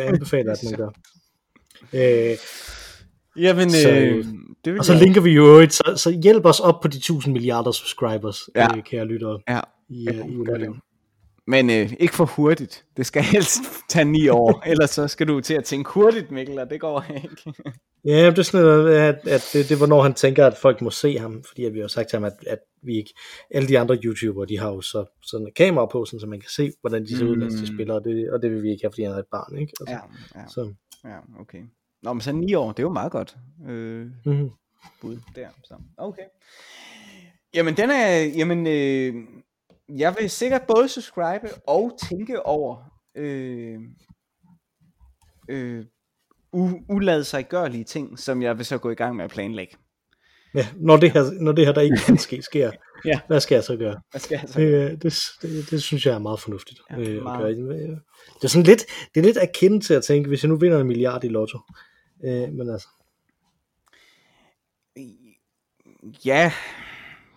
anbefale, at man gør. Jamen, og så linker vi jo et, så hjælp os op på de 1000 milliarder subscribers, kære lyttere. Ja. I Men ikke for hurtigt. Det skal helst tage 9 år, ellers så skal du til at tænke hurtigt, Mikkel, og det går ikke. Ja, det er sådan noget, at det er, hvornår han tænker, at folk må se ham, fordi vi har sagt til ham, at vi ikke, alle de andre YouTubere, de har jo så sådan et kamera på, sådan, så man kan se, hvordan de ser ud, når de spiller, og det vil vi ikke have, fordi han er et barn, ikke? Altså, ja. Så. Ja, okay. Nå, men så 9 år, det er jo meget godt. Bud der, så. Okay. Jamen, den er, jeg vil sikkert både subscribe og tænke over uladsiggørlige ting, som jeg vil så gå i gang med at planlægge. Ja, når det her der ikke kan sker, ja. Hvad skal jeg så gøre? Det synes jeg er meget fornuftigt. Ja, meget. Det er sådan lidt, det er lidt akin til at tænke, hvis jeg nu vinder 1 milliard i lotto. Men altså. Ja.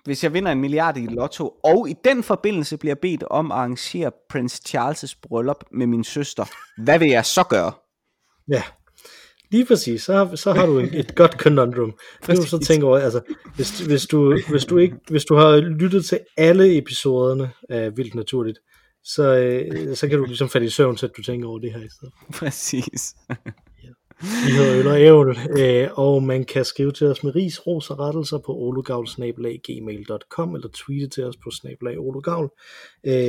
Hvis jeg vinder 1 milliard i lotto, og i den forbindelse bliver bedt om at arrangere prins Charles' bryllup med min søster, hvad vil jeg så gøre? Ja, lige præcis. Så har du et godt conundrum. Du så tænker over, altså, hvis du har lyttet til alle episoderne af Vildt Naturligt, så kan du ligesom falde i søvn, så du tænker over det her i stedet. Præcis. Vi hedder Øl og Ævl, og man kan skrive til os med ris, ros og rettelser på ologavl@gmail.com eller tweete til os på @ologavl.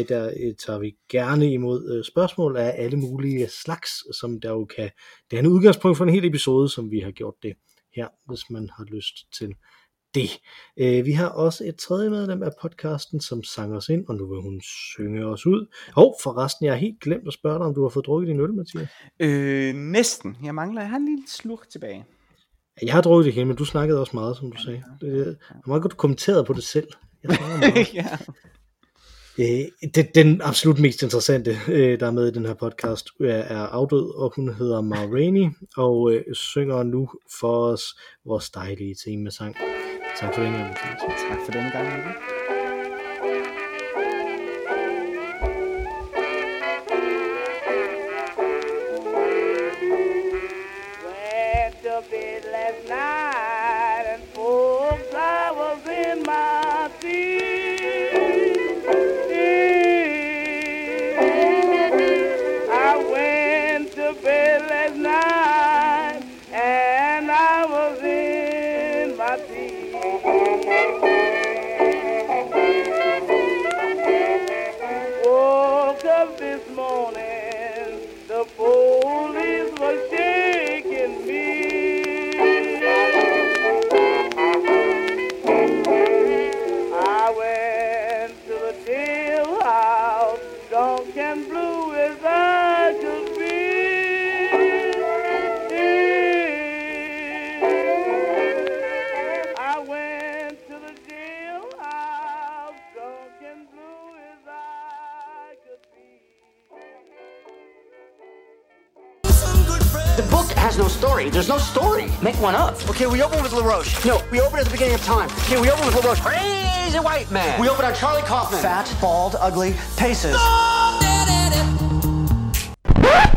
Der tager vi gerne imod spørgsmål af alle mulige slags, som der jo kan. Det er en udgangspunkt for en hel episode, som vi har gjort det her, hvis man har lyst til det. Vi har også et tredje medlem af podcasten, som sang os ind, og nu vil hun synge os ud. Forresten, jeg har helt glemt at spørge dig, om du har fået drukket din øl, Mathias? Næsten. Jeg har en lille slurk tilbage. Jeg har drukket det hele, men du snakkede også meget, som du sagde. Det er meget godt, du kommenterede på det selv. Jeg snakker meget. Ja. Det er den absolut mest interessante, der er med i den her podcast, er afdød, og hun hedder Maraini, og synger nu for os vores dejlige temasang. Tak for denne gang. Tak for denne gang. Went to bed last night and four flowers in my teeth. I went to bed last night and I was in my teeth. Woke up this morning, the police were shaking me. I went to the jailhouse, drunk and blue as I could be. I went. The book has no story. There's no story. Make one up. Okay, we open with LaRoche. No, we open at the beginning of time. Okay, we open with LaRoche. Crazy white man. We open on Charlie Kaufman. Fat, bald, ugly, paces. No!